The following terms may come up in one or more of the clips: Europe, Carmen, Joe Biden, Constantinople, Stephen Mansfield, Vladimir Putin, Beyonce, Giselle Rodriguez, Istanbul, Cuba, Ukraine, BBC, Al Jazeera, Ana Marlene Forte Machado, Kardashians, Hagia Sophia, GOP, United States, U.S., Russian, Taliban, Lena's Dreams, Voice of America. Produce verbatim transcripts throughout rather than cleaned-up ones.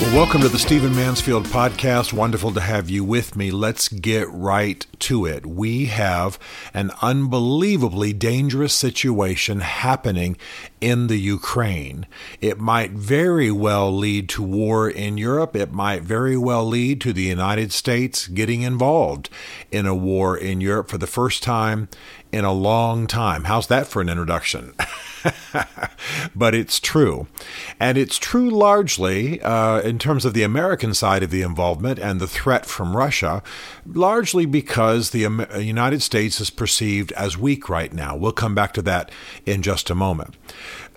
Well, welcome to the Stephen Mansfield Podcast. Wonderful to have you with me. Let's get right to it. We have an unbelievably dangerous situation happening in the Ukraine. It might very well lead to war in Europe. It might very well lead to the United States getting involved in a war in Europe for the first time in a long time. How's that for an introduction? But it's true. And it's true largely uh, in terms of the American side of the involvement and the threat from Russia, largely because the um, United States is perceived as weak right now. We'll come back to that in just a moment.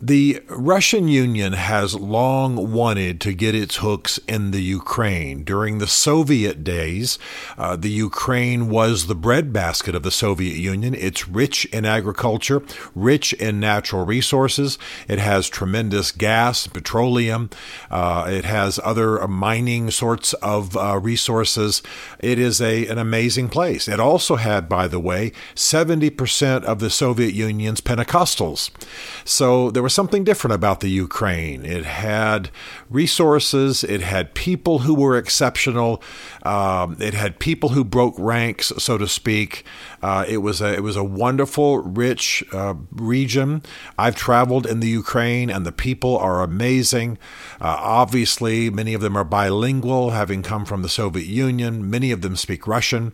The Russian Union has long wanted to get its hooks in the Ukraine. During the Soviet days, uh, the Ukraine was the breadbasket of the Soviet Union. It's rich in agriculture, rich in natural resources. It has tremendous gas, petroleum. Uh, it has other mining sorts of uh, resources. It is a, an amazing place. It also had, by the way, seventy percent of the Soviet Union's Pentecostals. So there was something different about the Ukraine. It had resources. It had people who were exceptional. Um, it had people who broke ranks, so to speak. Uh, it was a it was a wonderful, rich uh, region. I've traveled in the Ukraine, and the people are amazing. Uh, obviously, many of them are bilingual, having come from the Soviet Union. Many of them speak Russian,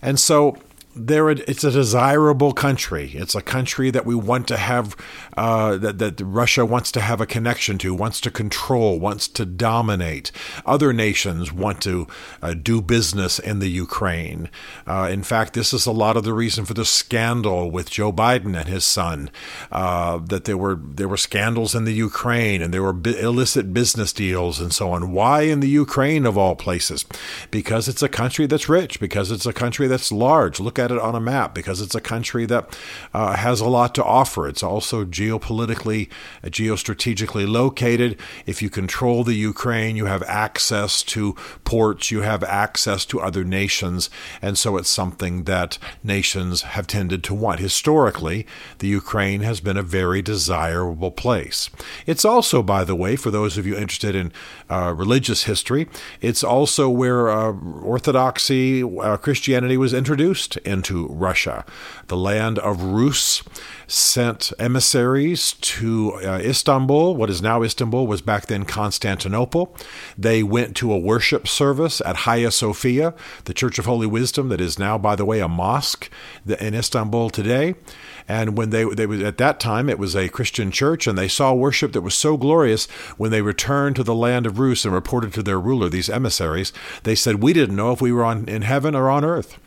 and so. There, it's a desirable country. It's a country that we want to have, uh, that, that Russia wants to have a connection to, wants to control, wants to dominate. Other nations want to uh, do business in the Ukraine. Uh, in fact, this is a lot of the reason for the scandal with Joe Biden and his son, uh, that there were there were scandals in the Ukraine and there were bi- illicit business deals and so on. Why in the Ukraine of all places? Because it's a country that's rich, because it's a country that's large. Look at at it on a map, because it's a country that uh, has a lot to offer. It's also geopolitically, uh, geostrategically located. If you control the Ukraine, you have access to ports, you have access to other nations, and so it's something that nations have tended to want. Historically, the Ukraine has been a very desirable place. It's also, by the way, for those of you interested in uh, religious history, it's also where uh, Orthodoxy, uh, Christianity was introduced into Russia. The land of Rus sent emissaries to uh, Istanbul. What is now Istanbul was back then Constantinople. They went to a worship service at Hagia Sophia, the Church of Holy Wisdom that is now, by the way, a mosque in Istanbul today. And when they, they at that time, it was a Christian church, and they saw worship that was so glorious. When they returned to the land of Rus and reported to their ruler, these emissaries, they said, "We didn't know if we were on in heaven or on earth."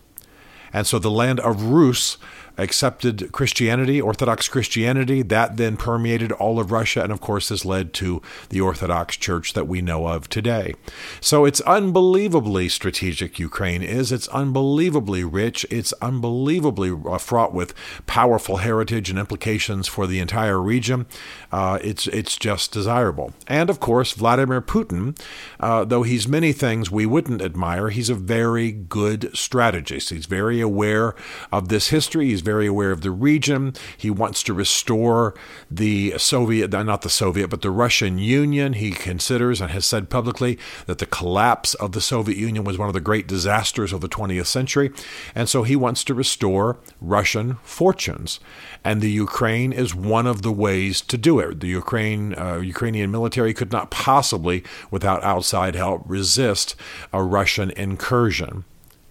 And so the land of Rus accepted Christianity, Orthodox Christianity. That then permeated all of Russia and, of course, has led to the Orthodox Church that we know of today. So it's unbelievably strategic, Ukraine is. It's unbelievably rich. It's unbelievably fraught with powerful heritage and implications for the entire region. Uh, it's, it's just desirable. And, of course, Vladimir Putin, uh, though he's many things we wouldn't admire, he's a very good strategist. He's very aware of this history. He's very aware of the region. He wants to restore the Soviet, not the Soviet, but the Russian Union. He considers and has said publicly that the collapse of the Soviet Union was one of the great disasters of the twentieth century. And so he wants to restore Russian fortunes. And the Ukraine is one of the ways to do it. The Ukraine, uh, Ukrainian military could not possibly, without outside help, resist a Russian incursion.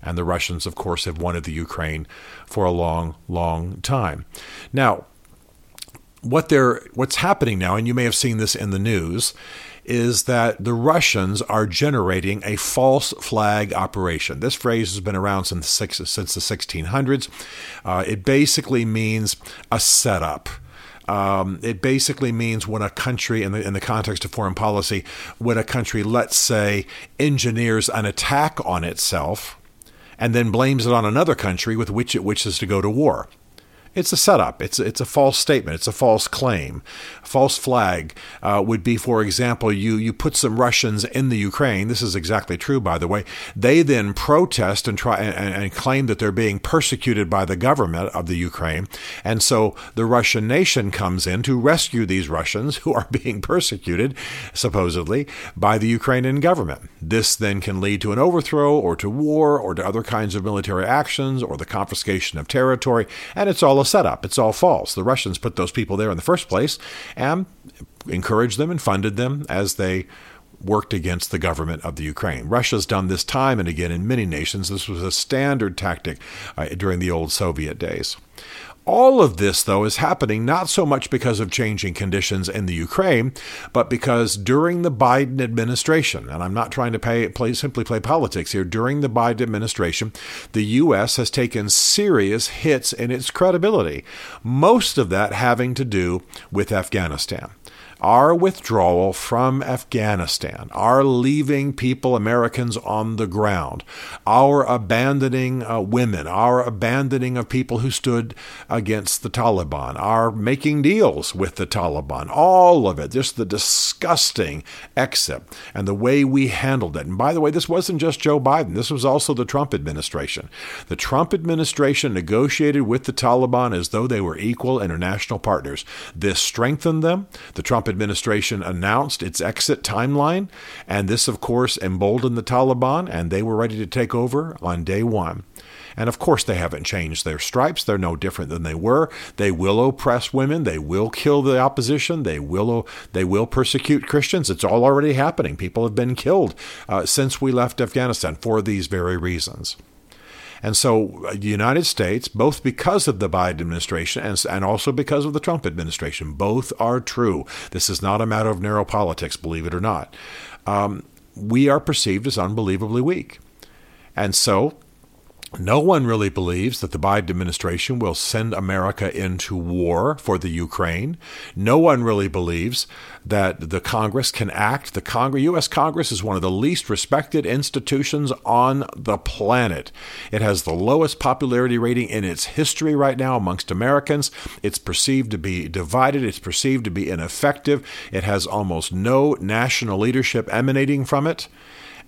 And the Russians, of course, have wanted the Ukraine for a long, long time. Now, what they're, what's happening now, and you may have seen this in the news, is that the Russians are generating a false flag operation. This phrase has been around since, six, since the sixteen hundreds. Uh, it basically means a setup. Um, it basically means when a country, in the, in the context of foreign policy, when a country, let's say, engineers an attack on itself, and then blames it on another country with which it wishes to go to war. It's a setup. It's it's a false statement. It's a false claim. A false flag uh, would be, for example, you you put some Russians in the Ukraine. This is exactly true, by the way. They then protest and try and, and claim that they're being persecuted by the government of the Ukraine, and so the Russian nation comes in to rescue these Russians who are being persecuted, supposedly, by the Ukrainian government. This then can lead to an overthrow or to war or to other kinds of military actions or the confiscation of territory, and it's all a setup. It's all false. The Russians put those people there in the first place and encouraged them and funded them as they worked against the government of the Ukraine. Russia's done this time and again in many nations. This was a standard tactic uh, during the old Soviet days. All of this, though, is happening not so much because of changing conditions in the Ukraine, but because during the Biden administration, and I'm not trying to pay, play, simply play politics here, during the Biden administration, the U S has taken serious hits in its credibility, most of that having to do with Afghanistan. Our withdrawal from Afghanistan, our leaving people, Americans, on the ground, our abandoning uh, women, our abandoning of people who stood against the Taliban, our making deals with the Taliban, all of it, just the disgusting exit and the way we handled it. And by the way, this wasn't just Joe Biden. This was also the Trump administration. The Trump administration negotiated with the Taliban as though they were equal international partners. This strengthened them. The Trump administration announced its exit timeline, and this, of course, emboldened the Taliban, and they were ready to take over on day one. And of course, they haven't changed their stripes. They're no different than they were. They will oppress women. They will kill the opposition. They will they will persecute Christians. It's all already happening. People have been killed uh, since we left Afghanistan for these very reasons. And so the United States, both because of the Biden administration and, and also because of the Trump administration, both are true. This is not a matter of narrow politics, believe it or not. Um, we are perceived as unbelievably weak. And so no one really believes that the Biden administration will send America into war for the Ukraine. No one really believes that the Congress can act. The Congress, U S Congress is one of the least respected institutions on the planet. It has the lowest popularity rating in its history right now amongst Americans. It's perceived to be divided. It's perceived to be ineffective. It has almost no national leadership emanating from it.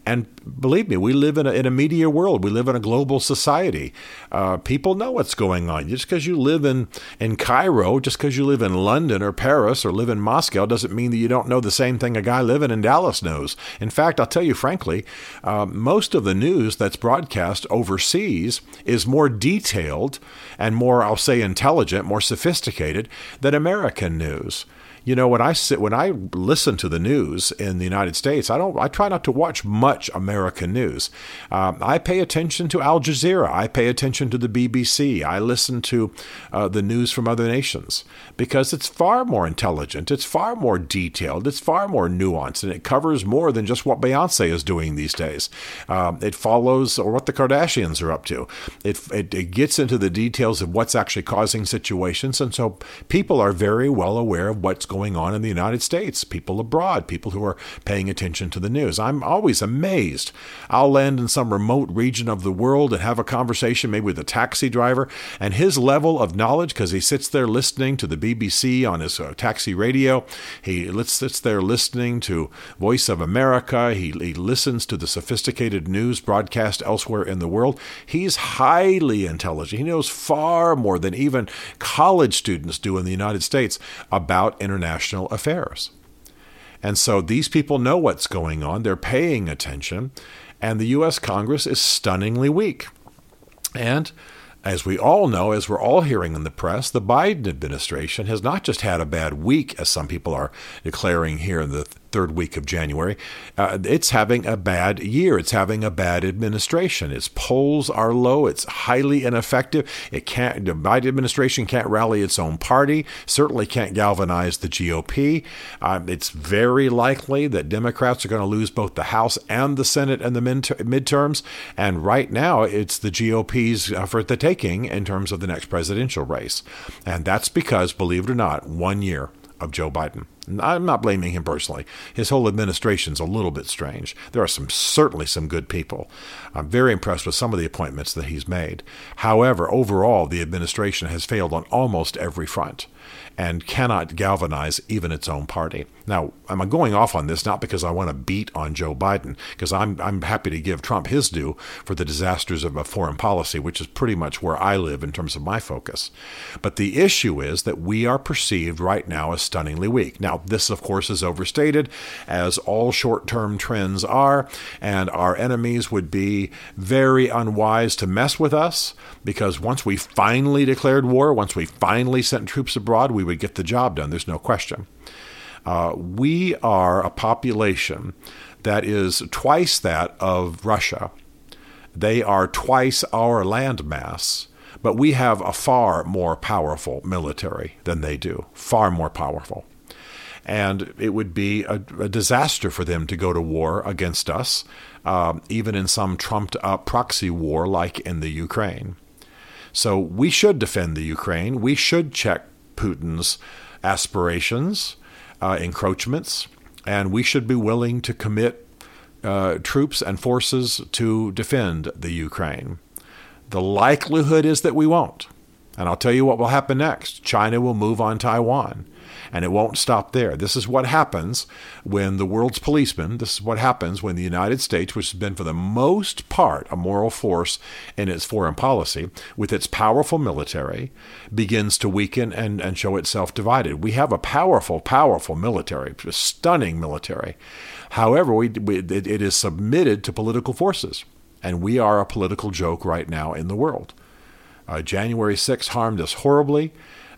And believe me, we live in a, in a media world. We live in a global society. Uh, people know what's going on. Just because you live in, in Cairo, just because you live in London or Paris or live in Moscow doesn't mean that you don't know the same thing a guy living in Dallas knows. In fact, I'll tell you frankly, uh, most of the news that's broadcast overseas is more detailed and more, I'll say, intelligent, more sophisticated than American news. You know, when I sit, when I listen to the news in the United States, I don't. I try not to watch much American news. Um, I pay attention to Al Jazeera. I pay attention to the B B C. I listen to uh, the news from other nations because it's far more intelligent. It's far more detailed. It's far more nuanced, and it covers more than just what Beyonce is doing these days. Um, it follows or what the Kardashians are up to. It, it it gets into the details of what's actually causing situations, and so people are very well aware of what's going on. going on in the United States, people abroad, people who are paying attention to the news. I'm always amazed. I'll land in some remote region of the world and have a conversation maybe with a taxi driver, and his level of knowledge, because he sits there listening to the B B C on his uh, taxi radio, he sits there listening to Voice of America, he, he listens to the sophisticated news broadcast elsewhere in the world. He's highly intelligent. He knows far more than even college students do in the United States about international National affairs. And so these people know what's going on. They're paying attention. And the U S Congress is stunningly weak. And as we all know, as we're all hearing in the press, the Biden administration has not just had a bad week, as some people are declaring here in the third week of January. Uh, it's having a bad year. It's having a bad administration. Its polls are low. It's highly ineffective. It can't. The Biden administration can't rally its own party, certainly can't galvanize the G O P. Uh, it's very likely that Democrats are going to lose both the House and the Senate in the midterms. And right now, it's the G O P's for the taking in terms of the next presidential race. And that's because, believe it or not, one year of Joe Biden. I'm not blaming him personally. His whole administration's a little bit strange. There are some certainly some good people. I'm very impressed with some of the appointments that he's made. However, overall, the administration has failed on almost every front and cannot galvanize even its own party. Now, I'm going off on this not because I want to beat on Joe Biden, because I'm I'm happy to give Trump his due for the disasters of a foreign policy, which is pretty much where I live in terms of my focus. But the issue is that we are perceived right now as stunningly weak. Now, this, of course, is overstated, as all short-term trends are, and our enemies would be very unwise to mess with us, because once we finally declared war, once we finally sent troops abroad, we would get the job done. There's no question. Uh, we are a population that is twice that of Russia. They are twice our landmass, but we have a far more powerful military than they do, far more powerful. And it would be a, a disaster for them to go to war against us, um, even in some trumped-up proxy war like in the Ukraine. So we should defend the Ukraine. We should check Putin's aspirations, uh, encroachments, and we should be willing to commit uh, troops and forces to defend the Ukraine. The likelihood is that we won't. And I'll tell you what will happen next. China will move on Taiwan, and it won't stop there. This is what happens when the world's policeman, this is what happens when the United States, which has been for the most part a moral force in its foreign policy, with its powerful military, begins to weaken and, and show itself divided. We have a powerful, powerful military, a stunning military. However, we, we, it, it is submitted to political forces, and we are a political joke right now in the world. Uh, January sixth harmed us horribly.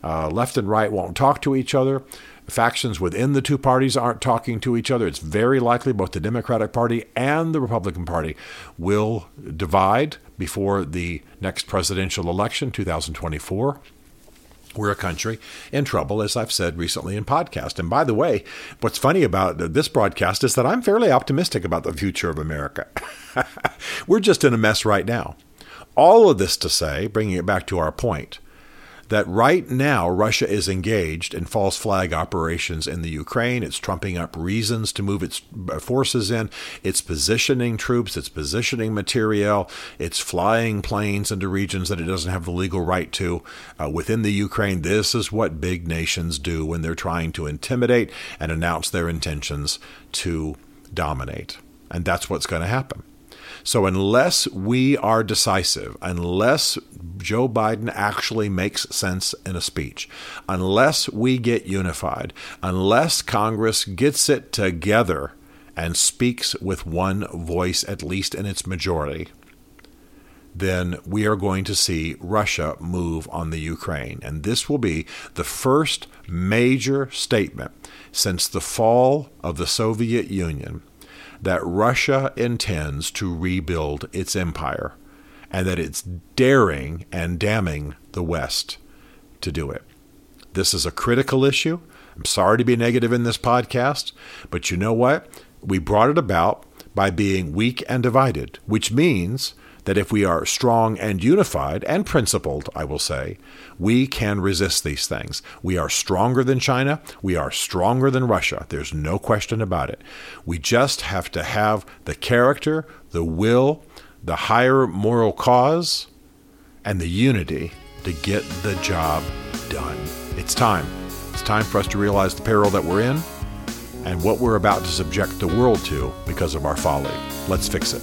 Uh, left and right won't talk to each other. Factions within the two parties aren't talking to each other. It's very likely both the Democratic Party and the Republican Party will divide before the next presidential election, two thousand twenty-four. We're a country in trouble, as I've said recently in podcast. And by the way, what's funny about this broadcast is that I'm fairly optimistic about the future of America. We're just in a mess right now. All of this to say, bringing it back to our point, that right now Russia is engaged in false flag operations in the Ukraine. It's trumping up reasons to move its forces in. It's positioning troops. It's positioning materiel. It's flying planes into regions that it doesn't have the legal right to uh, within the Ukraine. This is what big nations do when they're trying to intimidate and announce their intentions to dominate. And that's what's going to happen. So unless we are decisive, unless Joe Biden actually makes sense in a speech, unless we get unified, unless Congress gets it together and speaks with one voice, at least in its majority, then we are going to see Russia move on the Ukraine. And this will be the first major statement since the fall of the Soviet Union that Russia intends to rebuild its empire, and that it's daring and damning the West to do it. This is a critical issue. I'm sorry to be negative in this podcast, but you know what? We brought it about by being weak and divided, which means that if we are strong and unified and principled, I will say, we can resist these things. We are stronger than China. We are stronger than Russia. There's no question about it. We just have to have the character, the will, the higher moral cause, and the unity to get the job done. It's time. It's time for us to realize the peril that we're in and what we're about to subject the world to because of our folly. Let's fix it.